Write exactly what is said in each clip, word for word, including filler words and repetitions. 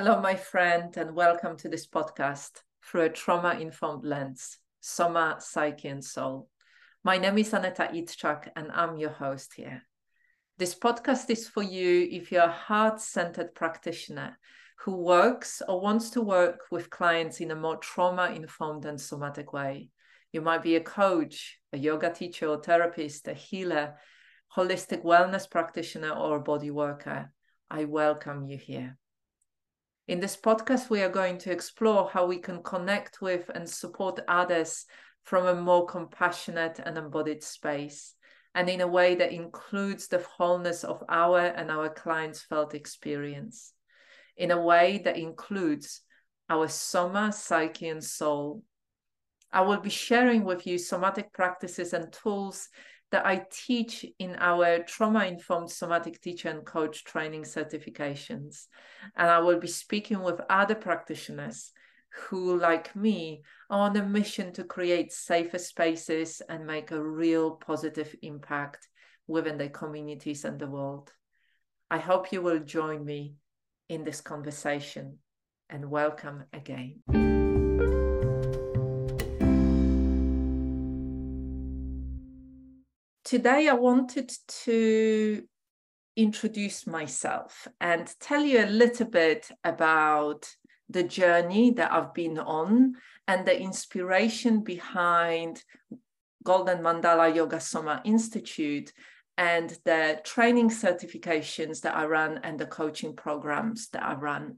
Hello, my friend, and welcome to this podcast, Through a Trauma-Informed Lens, Soma, Psyche and Soul. My name is Aneta Itzhak, and I'm your host here. This podcast is for you if you're a heart-centered practitioner who works or wants to work with clients in a more trauma-informed and somatic way. You might be a coach, a yoga teacher or therapist, a healer, holistic wellness practitioner, or a body worker. I welcome you here. In this podcast, we are going to explore how we can connect with and support others from a more compassionate and embodied space, and in a way that includes the wholeness of our and our clients' felt experience, in a way that includes our soma, psyche, and soul. I will be sharing with you somatic practices and tools that I teach in our trauma-informed somatic teacher and coach training certifications. And I will be speaking with other practitioners who, like me, are on a mission to create safer spaces and make a real positive impact within their communities and the world. I hope you will join me in this conversation, and welcome again. Today, I wanted to introduce myself and tell you a little bit about the journey that I've been on and the inspiration behind Golden Mandala Yoga Summer Institute and the training certifications that I run and the coaching programs that I run.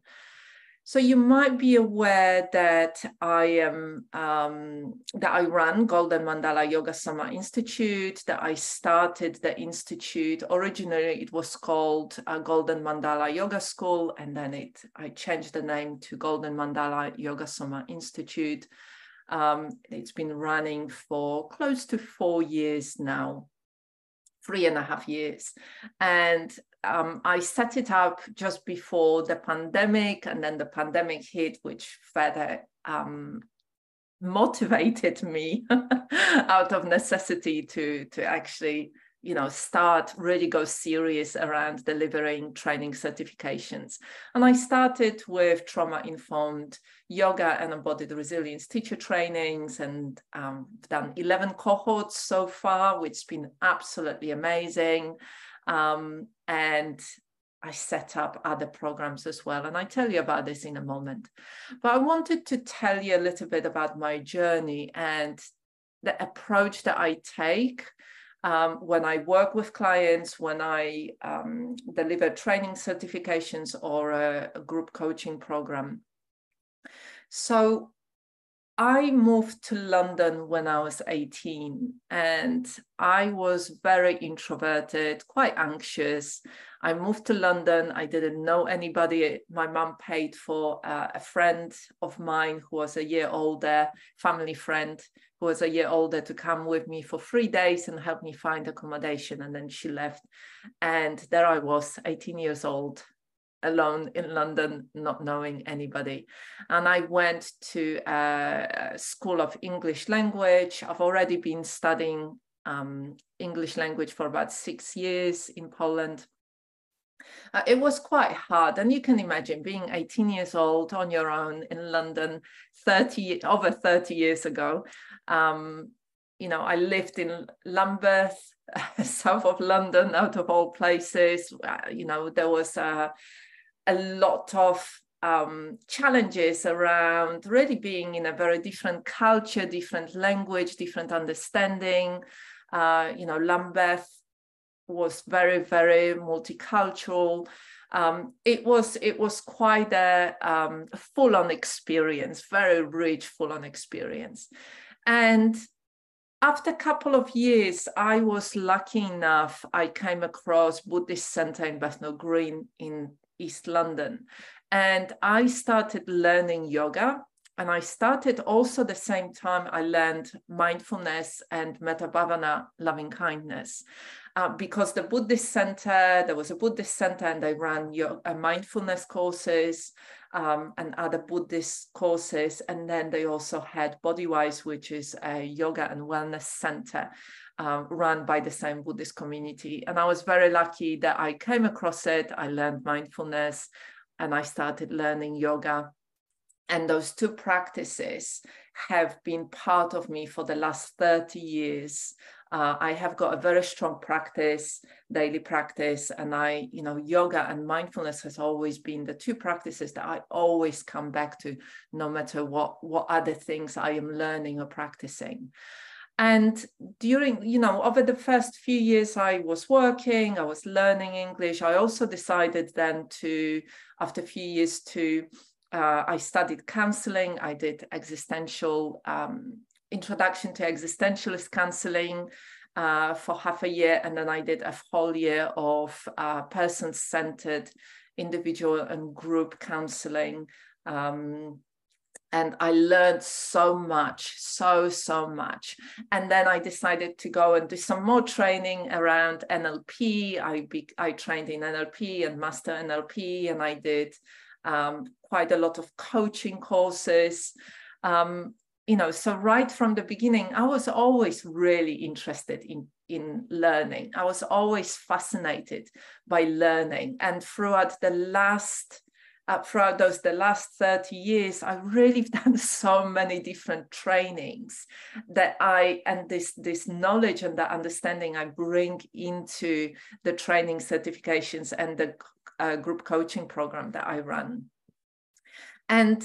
So you might be aware that I am um, that I run Golden Mandala Yoga Summer Institute, that I started the institute. Originally, it was called uh, Golden Mandala Yoga School, and then it I changed the name to Golden Mandala Yoga Summer Institute. Um, it's been running for close to four years now, three and a half years, and Um, I set it up just before the pandemic, and then the pandemic hit, which further um, motivated me out of necessity to, to actually, you know, start, really go serious around delivering training certifications. And I started with trauma-informed yoga and embodied resilience teacher trainings, and um, done eleven cohorts so far, which has been absolutely amazing. Um, and I set up other programs as well. And I tell you about this in a moment. But I wanted to tell you a little bit about my journey and the approach that I take um, when I work with clients, when I um, deliver training certifications or a, a group coaching program. So I moved to London when I was eighteen, and I was very introverted, quite anxious. I moved to London. I didn't know anybody. My mum paid for uh, a friend of mine who was a year older, family friend who was a year older, to come with me for three days and help me find accommodation. And then she left. And there I was, eighteen years old, alone in London, not knowing anybody. And I went to a school of English language. I've already been studying um, English language for about six years in Poland. Uh, it was quite hard. And you can imagine being eighteen years old on your own in London, thirty, over thirty years ago. Um, you know, I lived in Lambeth, south of London, out of all places. You know, there was a, a lot of um, challenges around really being in a very different culture, different language, different understanding. Uh, you know, Lambeth was very, very multicultural. Um, it was it was quite a um, full-on experience, very rich, full-on experience. And after a couple of years, I was lucky enough, I came across Buddhist Center in Bethnal Green in East London. And I started learning yoga. And I started also the same time I learned mindfulness and metabhavana, loving kindness. Uh, because the Buddhist Center, there was a Buddhist Center, and they ran yoga, uh, mindfulness courses um, and other Buddhist courses. And then they also had Bodywise, which is a yoga and wellness center uh, run by the same Buddhist community. And I was very lucky that I came across it. I learned mindfulness. and I started learning yoga. And those two practices have been part of me for the last thirty years. Uh, I have got a very strong practice, daily practice, and I, you know, yoga and mindfulness has always been the two practices that I always come back to, no matter what, what other things I am learning or practicing. And during, you know, over the first few years, I was working, I was learning English. I also decided then to, after a few years to, Uh, I studied counseling. I did existential um, introduction to existentialist counseling uh, for half a year. And then I did a whole year of uh, person-centered individual and group counseling. Um, and I learned so much, so, so much. And then I decided to go and do some more training around N L P. I, be, I trained in N L P and master N L P, and I did Um, quite a lot of coaching courses, um, you know, so right from the beginning, I was always really interested in, in learning. I was always fascinated by learning. And throughout the last, uh, throughout those, the last thirty years, I really have done so many different trainings that I, and this, this knowledge and the understanding I bring into the training certifications and the Uh, group coaching program that I run. And,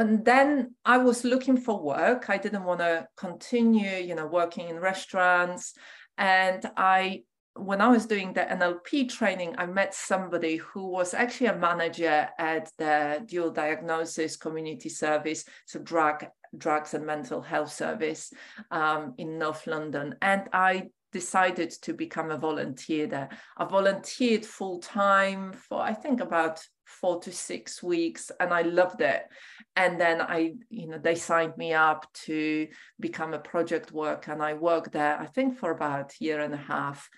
and then I was looking for work. I didn't want to continue, you know, working in restaurants. And I, when I was doing the N L P training, I met somebody who was actually a manager at the Dual Diagnosis Community Service, so drug, drugs and mental health service um, in North London. And I decided to become a volunteer there. I volunteered full time for, I think, about four to six weeks, and I loved it. And then I, you know, they signed me up to become a project worker, and I worked there, I think, for about a year and a half.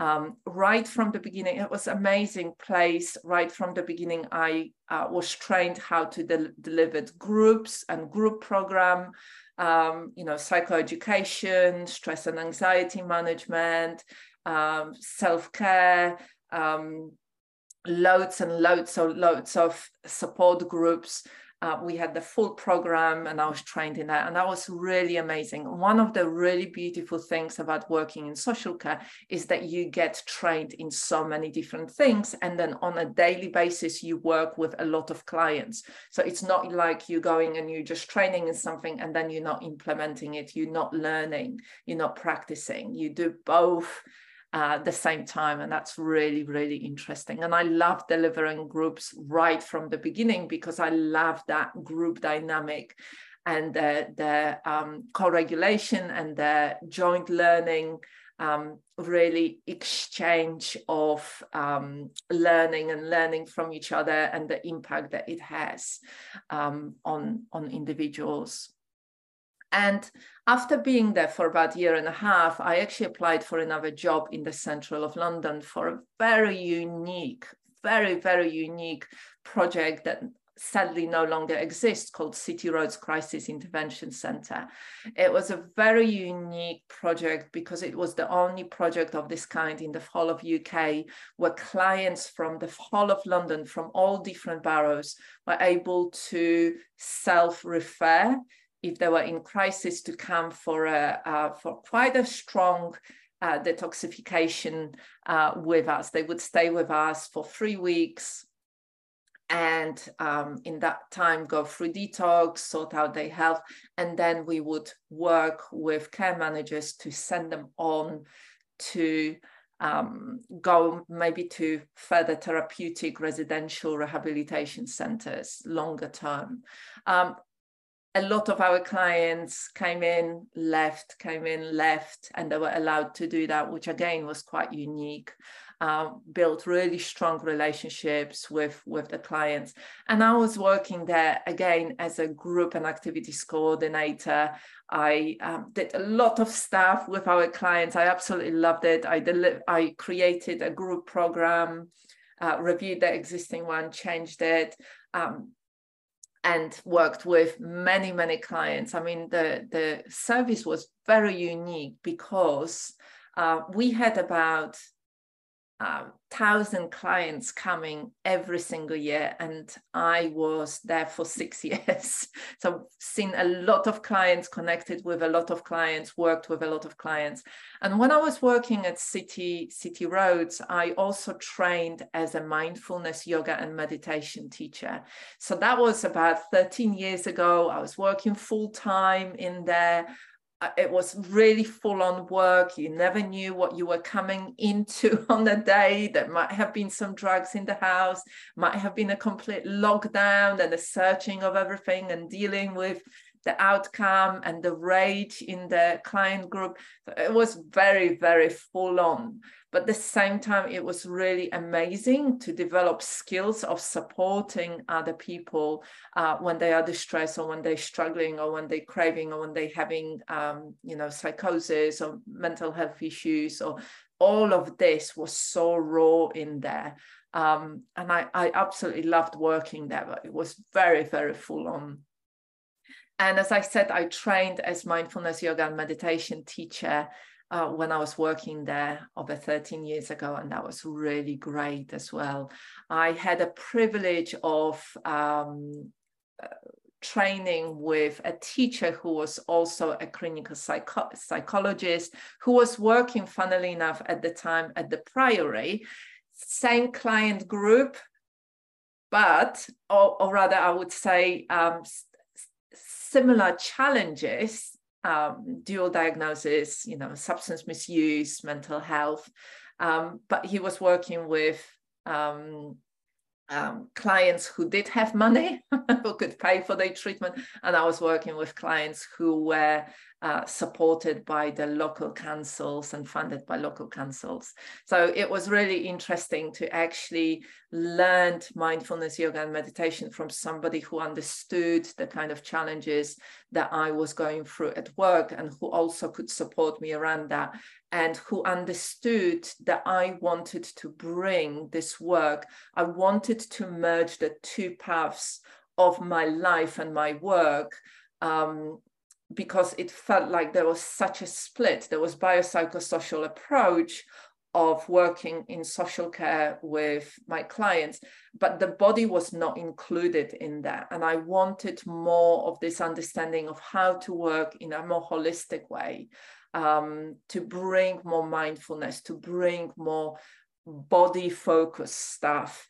Um, right from the beginning, it was an amazing place. Right from the beginning, I uh, was trained how to de- deliver groups and group program, um, you know, psychoeducation, stress and anxiety management, um, self-care, um, loads and loads of loads of support groups. Uh, we had the full program, and I was trained in that, and that was really amazing. One of the really beautiful things about working in social care is that you get trained in so many different things, and then on a daily basis, you work with a lot of clients. So it's not like you're going and you're just training in something, and then you're not implementing it, you're not learning, you're not practicing. You do both at uh, the same time. And that's really, really interesting. And I love delivering groups right from the beginning, because I love that group dynamic and the, the um, co-regulation and the joint learning, um, really exchange of um, learning and learning from each other, and the impact that it has um, on, on individuals. And after being there for about a year and a half, I actually applied for another job in the central of London for a very unique, very, very unique project that sadly no longer exists, called City Roads Crisis Intervention Centre. It was a very unique project because it was the only project of this kind in the whole of U K, where clients from the whole of London, from all different boroughs, were able to self-refer if they were in crisis, to come for a uh, for quite a strong uh, detoxification uh, with us. They would stay with us for three weeks, and um, in that time go through detox, sort out their health, and then we would work with care managers to send them on to um, go maybe to further therapeutic residential rehabilitation centers longer term. Um, A lot of our clients came in, left, came in, left, and they were allowed to do that, which again was quite unique. Um, built really strong relationships with, with the clients. And I was working there again as a group and activities coordinator. I um, did a lot of stuff with our clients. I absolutely loved it. I, deli- I created a group program, uh, reviewed the existing one, changed it. Um, and worked with many, many clients. I mean, the, the service was very unique because uh, we had about um, thousand clients coming every single year, and I was there for six years. So I've seen a lot of clients, connected with a lot of clients, worked with a lot of clients. And when I was working at City, City Roads, I also trained as a mindfulness, yoga and meditation teacher. So that was about thirteen years ago. I was working full time in there. It was really full-on work. You never knew what you were coming into on the day. There might have been some drugs in the house, might have been a complete lockdown and a searching of everything and dealing with the outcome and the rage in the client group. It was very, very full-on. But at the same time, it was really amazing to develop skills of supporting other people uh, when they are distressed, or when they're struggling, or when they're craving, or when they're having, um, you know, psychosis or mental health issues. Or all of this was so raw in there. Um, and I, I absolutely loved working there, but it was very, very full-on. And as I said, I trained as mindfulness, yoga, and meditation teacher uh, when I was working there over thirteen years ago, and that was really great as well. I had a privilege of um, uh, training with a teacher who was also a clinical psycho psychologist, who was working, funnily enough, at the time at the Priory, same client group, but, or, or rather I would say, um, similar challenges, um, dual diagnosis, you know, substance misuse, mental health, um, but he was working with um, um, clients who did have money, who could pay for their treatment, and I was working with clients who were uh, supported by the local councils and funded by local councils. So it was really interesting to actually learn mindfulness, yoga and meditation from somebody who understood the kind of challenges that I was going through at work, and who also could support me around that, and who understood that I wanted to bring this work. I wanted to merge the two paths of my life and my work, um, because it felt like there was such a split. There was biopsychosocial approach of working in social care with my clients, but the body was not included in that. And I wanted more of this understanding of how to work in a more holistic way, um, to bring more mindfulness, to bring more body-focused stuff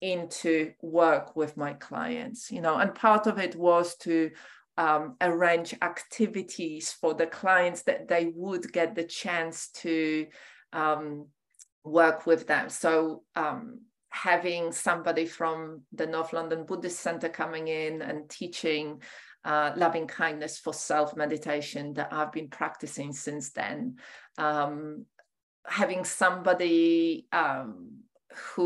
into work with my clients, you know. And part of it was to Um, arrange activities for the clients that they would get the chance to um, work with them. So um, having somebody from the North London Buddhist Centre coming in and teaching uh, loving kindness for self-meditation that I've been practicing since then. Um, having somebody um, who,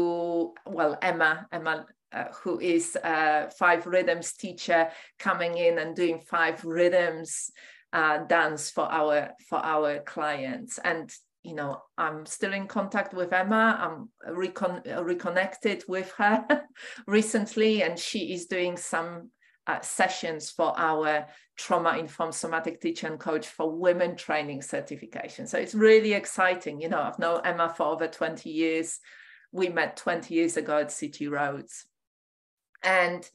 well, Emma, Emma, Uh, who is a five rhythms teacher, coming in and doing five rhythms uh, dance for our for our clients. And you know, I'm still in contact with Emma. I'm recon reconnected with her recently, and she is doing some uh, sessions for our trauma-informed somatic teacher and coach for women training certification. So it's really exciting. You know, I've known Emma for over twenty years. We met twenty years ago at City Roads. And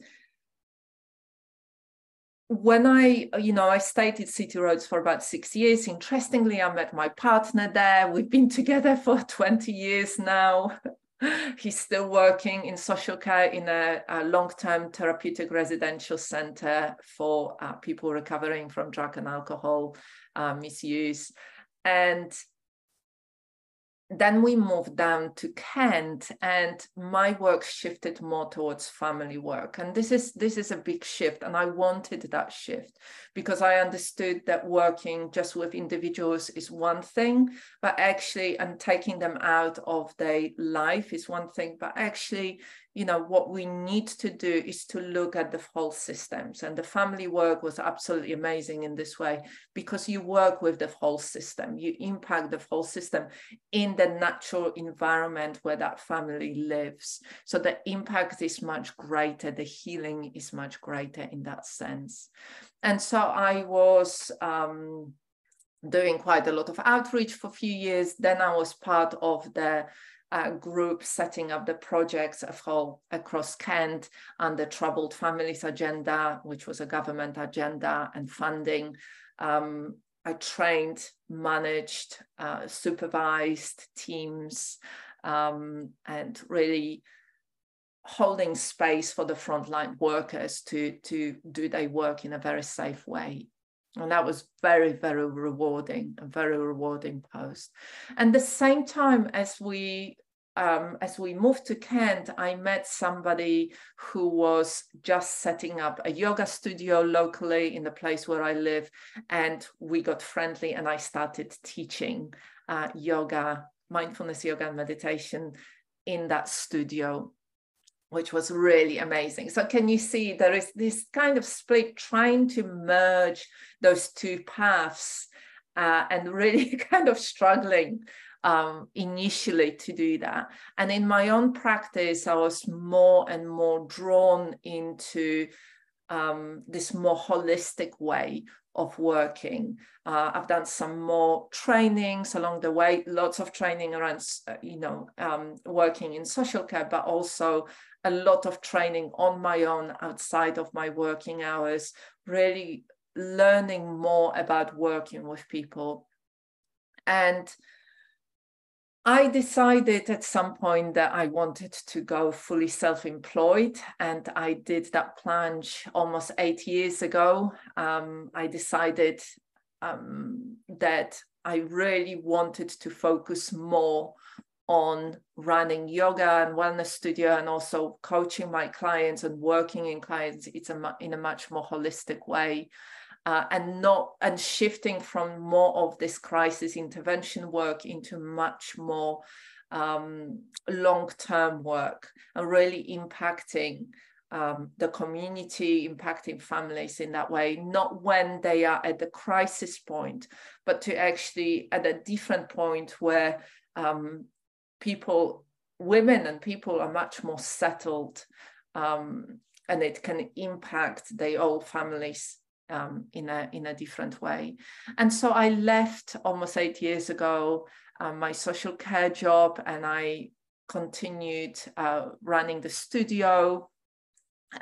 when I, you know, I stayed at City Roads for about six years. Interestingly, I met my partner there. We've been together for twenty years now. He's still working in social care in a, a long-term therapeutic residential centre for uh, people recovering from drug and alcohol uh, misuse. And then we moved down to Kent, and my work shifted more towards family work. And this is this is a big shift, and I wanted that shift because I understood that working just with individuals is one thing, but actually, and taking them out of their life is one thing, but actually, you know, what we need to do is to look at the whole systems. And the family work was absolutely amazing in this way, because you work with the whole system, you impact the whole system in the natural environment where that family lives. So the impact is much greater, the healing is much greater in that sense. And so I was um, doing quite a lot of outreach for a few years. Then I was part of the uh, group setting up the projects for, across Kent under Troubled Families Agenda, which was a government agenda and funding. Um, I trained, managed, uh, supervised teams, um, and really holding space for the frontline workers to, to do their work in a very safe way. And that was very, very rewarding, a very rewarding post. And the same time as we, um, as we moved to Kent, I met somebody who was just setting up a yoga studio locally in the place where I live. And we got friendly and I started teaching uh, yoga, mindfulness yoga and meditation in that studio, which was really amazing. So can you see there is this kind of split, trying to merge those two paths uh, and really kind of struggling um, initially to do that. And in my own practice, I was more and more drawn into um, this more holistic way of working. Uh, I've done some more trainings along the way, lots of training around, you know, um, working in social care, but also a lot of training on my own outside of my working hours, really learning more about working with people. And I decided at some point that I wanted to go fully self-employed, and I did that plunge almost eight years ago. Um, I decided um, that I really wanted to focus more on running yoga and wellness studio and also coaching my clients and working in clients it's a, in a much more holistic way. Uh, and not and shifting from more of this crisis intervention work into much more um, long-term work and really impacting um, the community, impacting families in that way, not when they are at the crisis point, but to actually at a different point where um, people, women and people are much more settled um, and it can impact their whole families Um, in a in a different way. And so I left almost eight years ago um, my social care job, and I continued uh, running the studio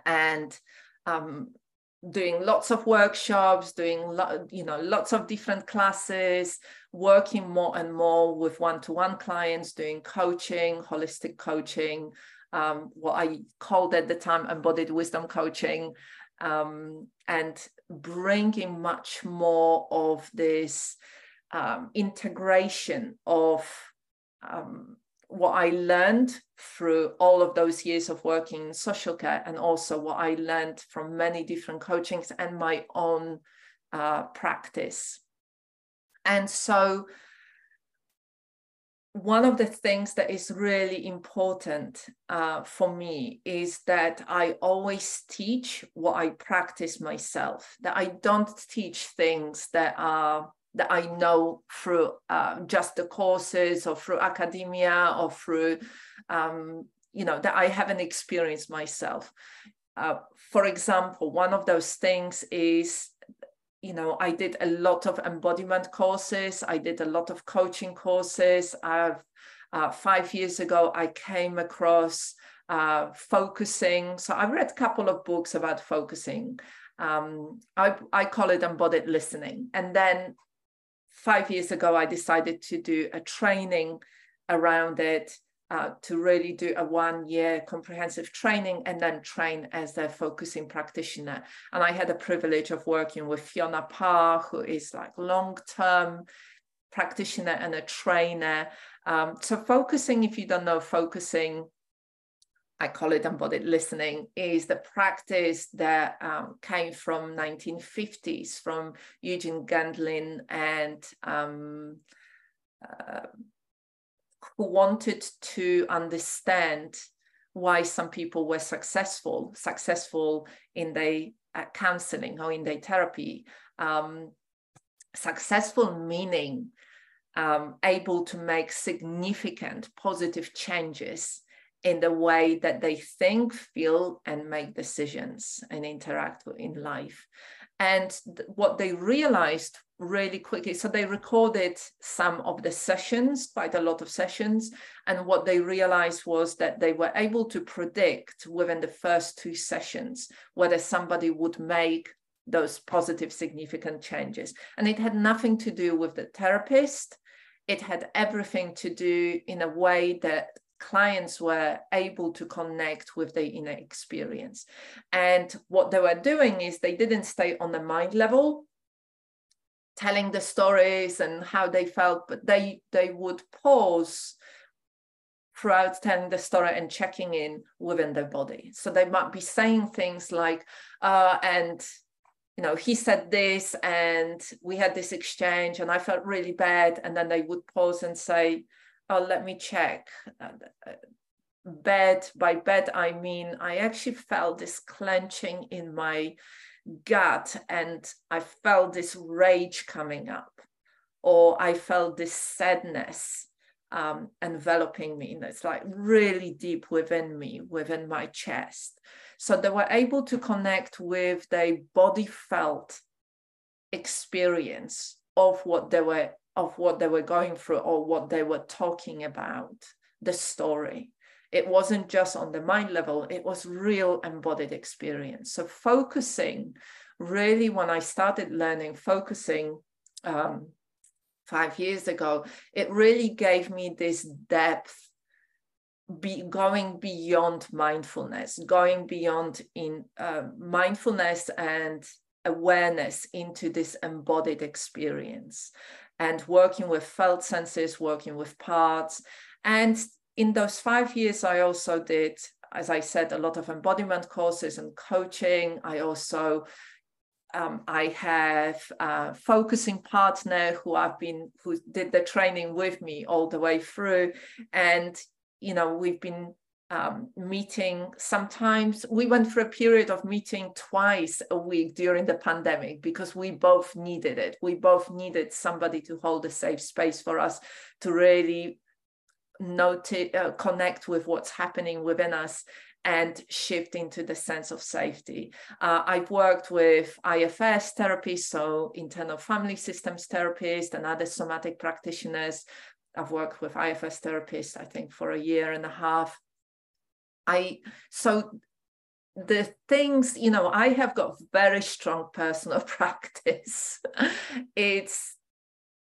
and um, doing lots of workshops, doing lo you know lots of different classes, working more and more with one-to-one clients, doing coaching, holistic coaching, um, what I called at the time embodied wisdom coaching. Um, and bringing much more of this um, integration of um, what I learned through all of those years of working in social care, and also what I learned from many different coachings and my own uh, practice. And so one of the things that is really important uh, for me is that I always teach what I practice myself, that I don't teach things that are that I know through uh, just the courses or through academia or through, um, you know, that I haven't experienced myself. Uh, for example, one of those things is, you know, I did a lot of embodiment courses. I did a lot of coaching courses. I've, uh, five years ago, I came across uh, focusing. So I read a couple of books about focusing. Um, I, I call it embodied listening. And then five years ago, I decided to do a training around it, Uh, to really do a one-year comprehensive training and then train as a focusing practitioner. And I had the privilege of working with Fiona Parr, who is like long-term practitioner and a trainer. Um, so focusing, if you don't know focusing, I call it embodied listening, is the practice that um, came from nineteen fifties, from Eugene Gendlin and um, uh, who wanted to understand why some people were successful, successful in their uh, counseling or in their therapy. Um, successful meaning um, able to make significant positive changes in the way that they think, feel, and make decisions and interact in life. And th- what they realized really quickly. So they recorded some of the sessions, quite a lot of sessions, and what they realized was that they were able to predict within the first two sessions whether somebody would make those positive significant changes. And it had nothing to do with the therapist. It had everything to do in a way that clients were able to connect with their inner experience. And what they were doing is they didn't stay on the mind level, telling the stories and how they felt, but they, they would pause throughout telling the story and checking in within their body. So they might be saying things like, uh, and you know, he said this, and we had this exchange, and I felt really bad. And then they would pause and say, oh, let me check. Bad, by bad, I mean, I actually felt this clenching in my gut, and I felt this rage coming up, or I felt this sadness um, enveloping me. And it's like really deep within me, within my chest. So they were able to connect with their body felt experience of what they were of what they were going through, or what they were talking about, the story. It wasn't just on the mind level, it was real embodied experience. So focusing, really, when I started learning focusing um, five years ago, it really gave me this depth, be going beyond mindfulness, going beyond in uh, mindfulness and awareness into this embodied experience, and working with felt senses, working with parts. And in those five years, I also did, as I said, a lot of embodiment courses and coaching. I also, um, I have a focusing partner who I've been, who did the training with me all the way through. And, you know, we've been um, meeting sometimes. We went through a period of meeting twice a week during the pandemic because we both needed it. We both needed somebody to hold a safe space for us to really notice, uh, connect with what's happening within us and shift into the sense of safety. Uh, I've worked with I F S therapists, so internal family systems therapists and other somatic practitioners. I've worked with I F S therapists, I think, for a year and a half. I so the things, you know, I have got very strong personal practice. it's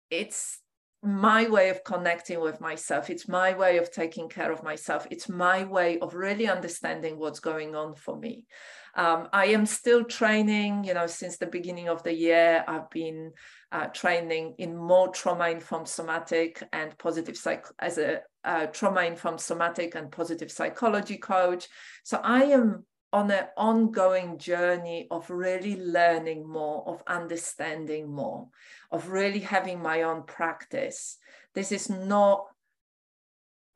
it's my way of connecting with myself. It's my way of taking care of myself. It's my way of really understanding what's going on for me. Um, I am still training, you know, since the beginning of the year. I've been uh, training in more trauma-informed somatic and positive psych as a uh, trauma-informed somatic and positive psychology coach. So I am on an ongoing journey of really learning more, of understanding more, of really having my own practice. This is not,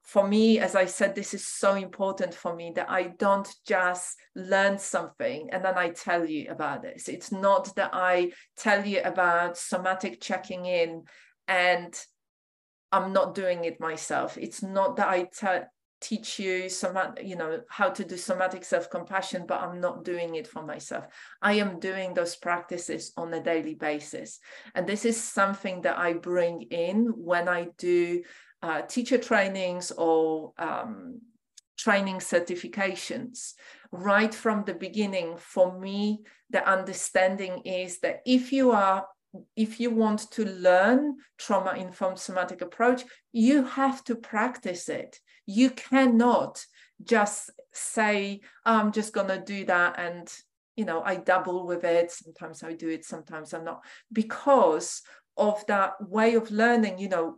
for me, as I said, this is so important for me that I don't just learn something and then I tell you about this. It's not that I tell you about somatic checking in and I'm not doing it myself. It's not that I tell teach you some, you know, how to do somatic self-compassion, but I'm not doing it for myself. I am doing those practices on a daily basis. And this is something that I bring in when I do uh, teacher trainings or um, training certifications. Right from the beginning, for me, the understanding is that if you are If you want to learn trauma-informed somatic approach, you have to practice it. You cannot just say, oh, I'm just going to do that and, you know, I dabble with it. Sometimes I do it, sometimes I'm not. Because of that way of learning, you know,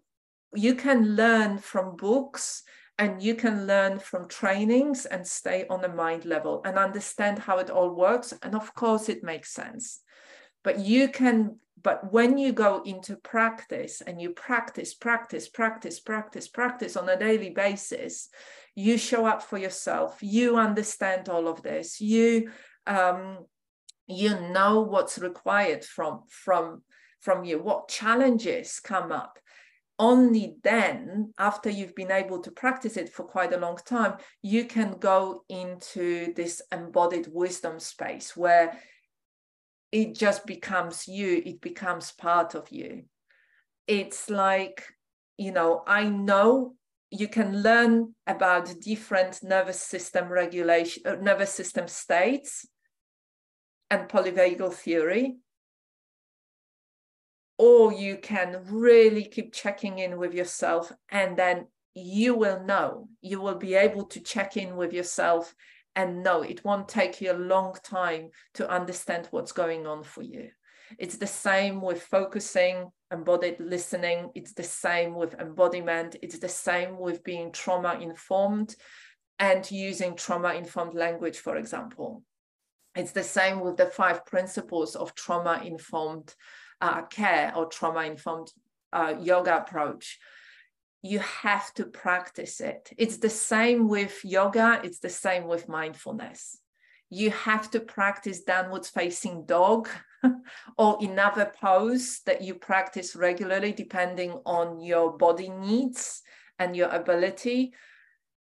you can learn from books and you can learn from trainings and stay on the mind level and understand how it all works. And of course, it makes sense. But you can, but when you go into practice and you practice, practice, practice, practice, practice on a daily basis, you show up for yourself, you understand all of this, you um, you know what's required from, from, from you, what challenges come up. Only then, after you've been able to practice it for quite a long time, you can go into this embodied wisdom space where it just becomes you, it becomes part of you. It's like, you know, I know you can learn about different nervous system regulation, nervous system states and polyvagal theory, or you can really keep checking in with yourself, and then you will know, you will be able to check in with yourself and know. It won't take you a long time to understand what's going on for you. It's the same with focusing, embodied listening. It's the same with embodiment. It's the same with being trauma-informed and using trauma-informed language, for example. It's the same with the five principles of trauma-informed uh, care or trauma-informed uh, yoga approach. You have to practice it. It's the same with yoga. It's the same with mindfulness. You have to practice downwards facing dog or another pose that you practice regularly depending on your body needs and your ability,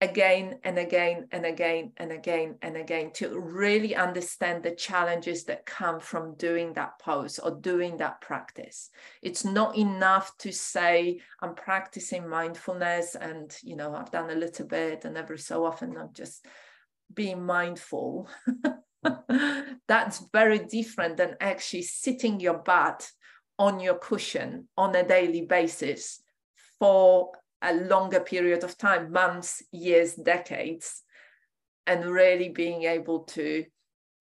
again and again and again and again and again, to really understand the challenges that come from doing that pose or doing that practice. It's not enough to say, I'm practicing mindfulness and, you know, I've done a little bit and every so often I'm just being mindful. That's very different than actually sitting your butt on your cushion on a daily basis for a longer period of time, months, years, decades, and really being able to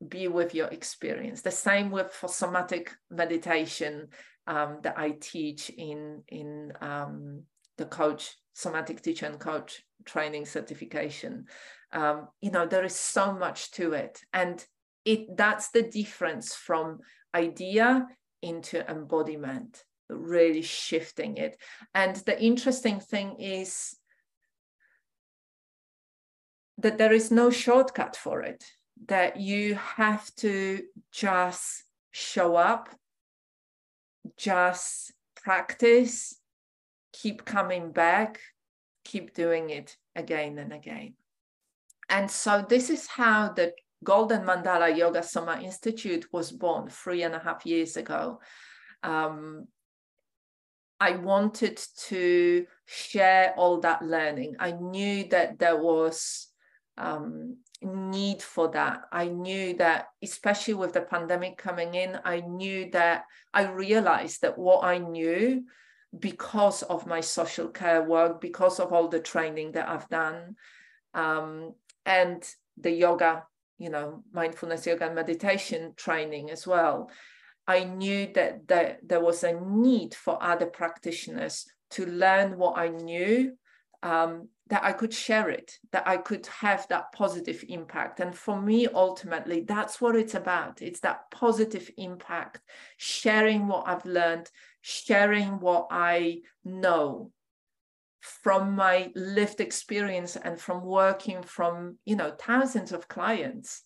be with your experience. The same with for somatic meditation um, that I teach in, in um, the coach, somatic teacher and coach training certification. Um, you know, there is so much to it. And it that's the difference from idea into embodiment, really shifting it. And the interesting thing is that there is no shortcut for it, that you have to just show up, just practice, keep coming back, keep doing it again and again. And so this is how the Golden Mandala Yoga Summer Institute was born three and a half years ago. Um, I wanted to share all that learning. I knew that there was um, need for that. I knew that, especially with the pandemic coming in, I knew that I realized that what I knew, because of my social care work, because of all the training that I've done, um, and the yoga, you know, mindfulness, yoga, and meditation training as well, I knew that there, there was a need for other practitioners to learn what I knew, um, that I could share it, that I could have that positive impact. And for me, ultimately, that's what it's about. It's that positive impact, sharing what I've learned, sharing what I know from my lived experience and from working from, you know, thousands of clients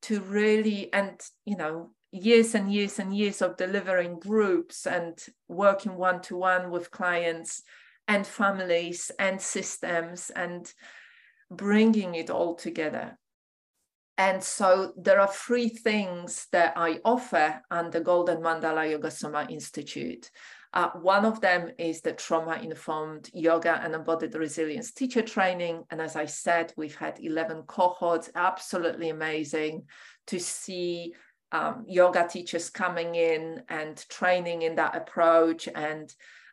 to really, and, you know, years and years and years of delivering groups and working one-to-one with clients and families and systems and bringing it all together. And so there are three things that I offer under Golden Mandala Yoga Summer Institute. Uh, one of them is the trauma-informed yoga and embodied resilience teacher training. And as I said, we've had eleven cohorts, absolutely amazing to see Um, yoga teachers coming in and training in that approach. And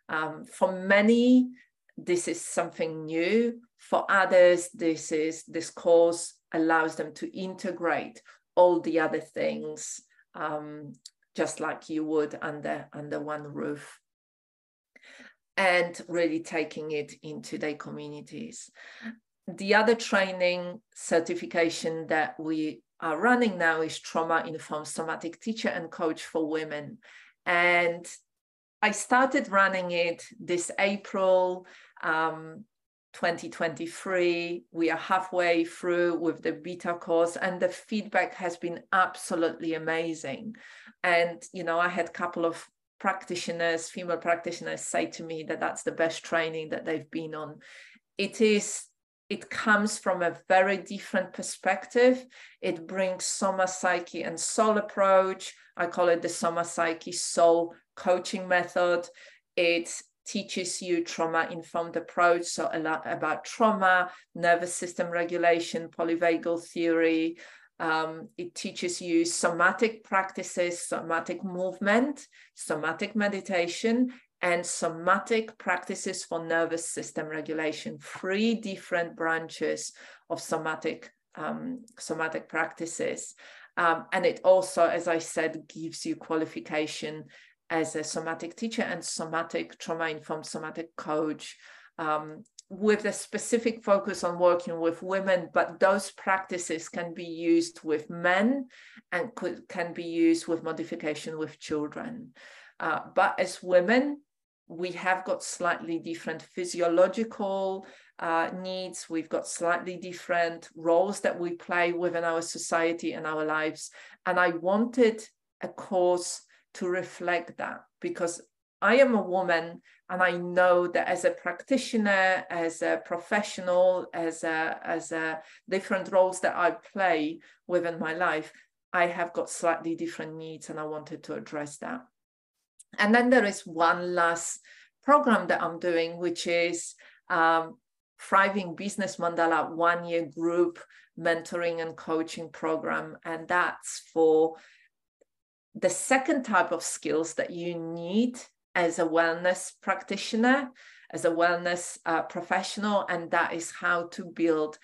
um, for many, this is something new. For others, this is this course allows them to integrate all the other things, um, just like you would under, under one roof, and really taking it into their communities. The other training certification that we are running now is trauma-informed somatic teacher and coach for women. And I started running it this April um, twenty twenty-three. We are halfway through with the beta course, and the feedback has been absolutely amazing. And, you know, I had a couple of practitioners, female practitioners, say to me that that's the best training that they've been on. It is it comes from a very different perspective. It brings Soma, Psyche and Soul approach. I call it the Soma, Psyche, Soul coaching method. It teaches you trauma-informed approach, so a lot about trauma, nervous system regulation, polyvagal theory. Um, it teaches you somatic practices, somatic movement, somatic meditation, and somatic practices for nervous system regulation, three different branches of somatic, um, somatic practices. Um, and it also, as I said, gives you qualification as a somatic teacher and somatic trauma-informed somatic coach, um, with a specific focus on working with women, but those practices can be used with men and could, can be used with modification with children. Uh, but as women, we have got slightly different physiological uh, needs. We've got slightly different roles that we play within our society and our lives. And I wanted a course to reflect that, because I am a woman and I know that as a practitioner, as a professional, as a, as a different roles that I play within my life, I have got slightly different needs, and I wanted to address that. And then there is one last program that I'm doing, which is um, Thriving Business Mandala one-year group mentoring and coaching program. And that's for the second type of skills that you need as a wellness practitioner, as a wellness uh, professional, and that is how to build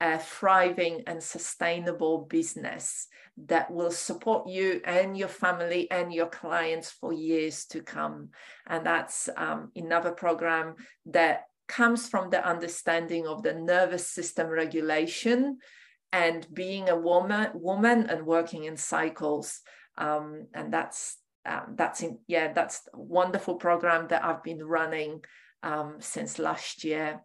a thriving and sustainable business that will support you and your family and your clients for years to come. And that's um, another program that comes from the understanding of the nervous system regulation and being a woman, woman and working in cycles. Um, and that's, um, that's in, yeah, that's a wonderful program that I've been running um, since last year.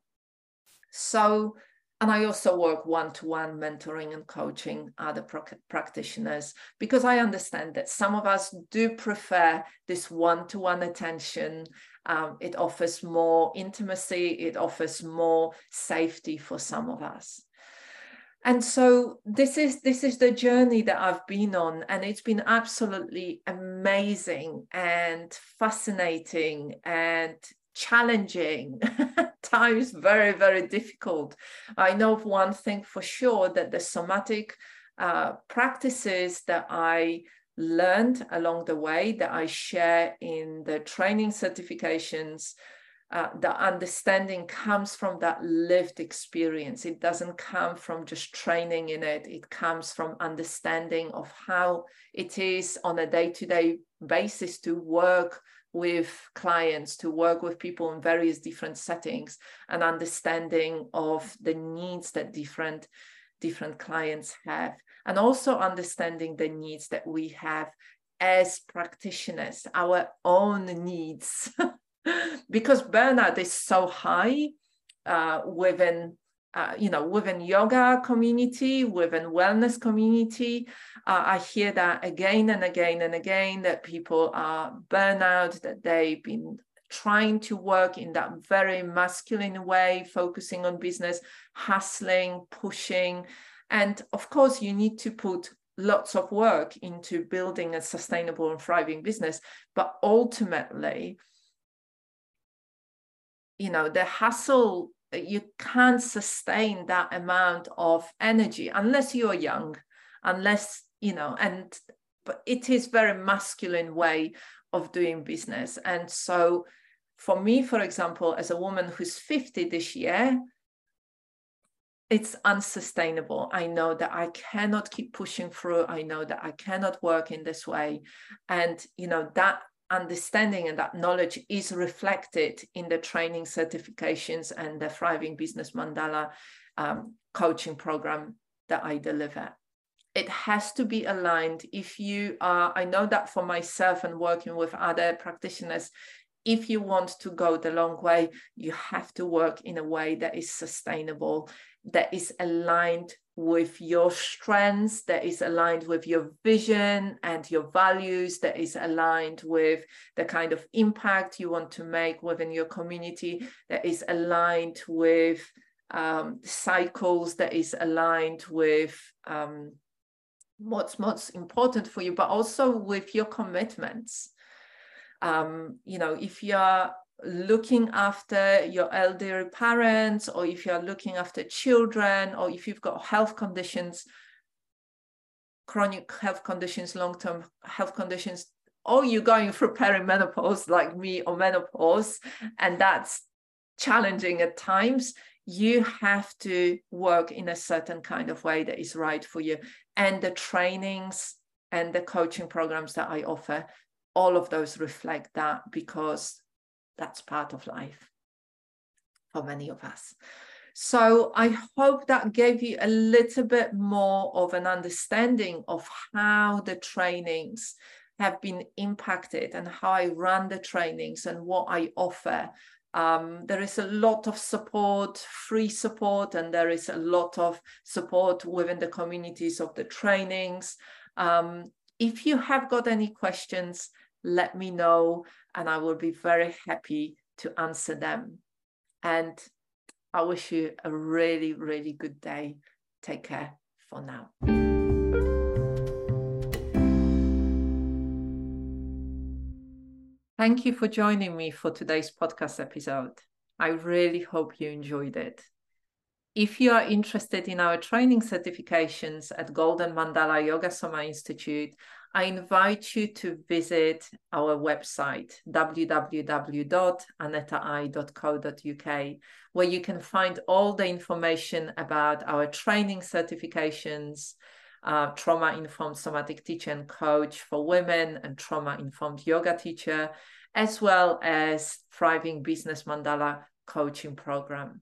So, and I also work one-to-one mentoring and coaching other practitioners, because I understand that some of us do prefer this one-to-one attention. Um, it offers more intimacy. It offers more safety for some of us. And so this is, this is the journey that I've been on, and it's been absolutely amazing and fascinating and challenging. Times very, very difficult. I know of one thing for sure, that the somatic uh, practices that I learned along the way, that I share in the training certifications, uh, the understanding comes from that lived experience. It doesn't come from just training in it. It comes from understanding of how it is on a day-to-day basis to work with clients, to work with people in various different settings, and understanding of the needs that different, different clients have, and also understanding the needs that we have as practitioners, our own needs, because burnout is so high uh, within Uh, you know, within yoga community, within wellness community. Uh, I hear that again and again and again, that people are burnout, that they've been trying to work in that very masculine way, focusing on business, hustling, pushing. And of course, you need to put lots of work into building a sustainable and thriving business. But ultimately, you know, the hustle, you can't sustain that amount of energy unless you're young, unless, you know, and but it is very masculine way of doing business. And so for me, for example, as a woman who's fifty this year, it's unsustainable. I know that I cannot keep pushing through. I know that I cannot work in this way. And, you know, that understanding and that knowledge is reflected in the training certifications and the Thriving Business Mandala um, coaching program that I deliver. It has to be aligned. If you are, I know that for myself and working with other practitioners, if you want to go the long way, you have to work in a way that is sustainable, that is aligned with your strengths, that is aligned with your vision and your values, that is aligned with the kind of impact you want to make within your community, that is aligned with um, cycles that is aligned with um, what's most important for you, but also with your commitments. Um, you know, if you're looking after your elderly parents, or if you're looking after children, or if you've got health conditions, chronic health conditions, long-term health conditions, or you're going through perimenopause like me, or menopause, and that's challenging at times, you have to work in a certain kind of way that is right for you. And the trainings and the coaching programs that I offer, all of those reflect that, because that's part of life for many of us. So I hope that gave you a little bit more of an understanding of how the trainings have been impacted and how I run the trainings and what I offer. Um, there is a lot of support, free support, and there is a lot of support within the communities of the trainings. Um, if you have got any questions, let me know, and I will be very happy to answer them. And I wish you a really, really good day. Take care for now. Thank you for joining me for today's podcast episode. I really hope you enjoyed it. If you are interested in our training certifications at Golden Mandala Yoga Summer Institute, I invite you to visit our website, w w w dot aneta i dot co dot u k, where you can find all the information about our training certifications, Uh, trauma-informed somatic teacher and coach for women, and trauma-informed yoga teacher, as well as Thriving Business Mandala coaching program.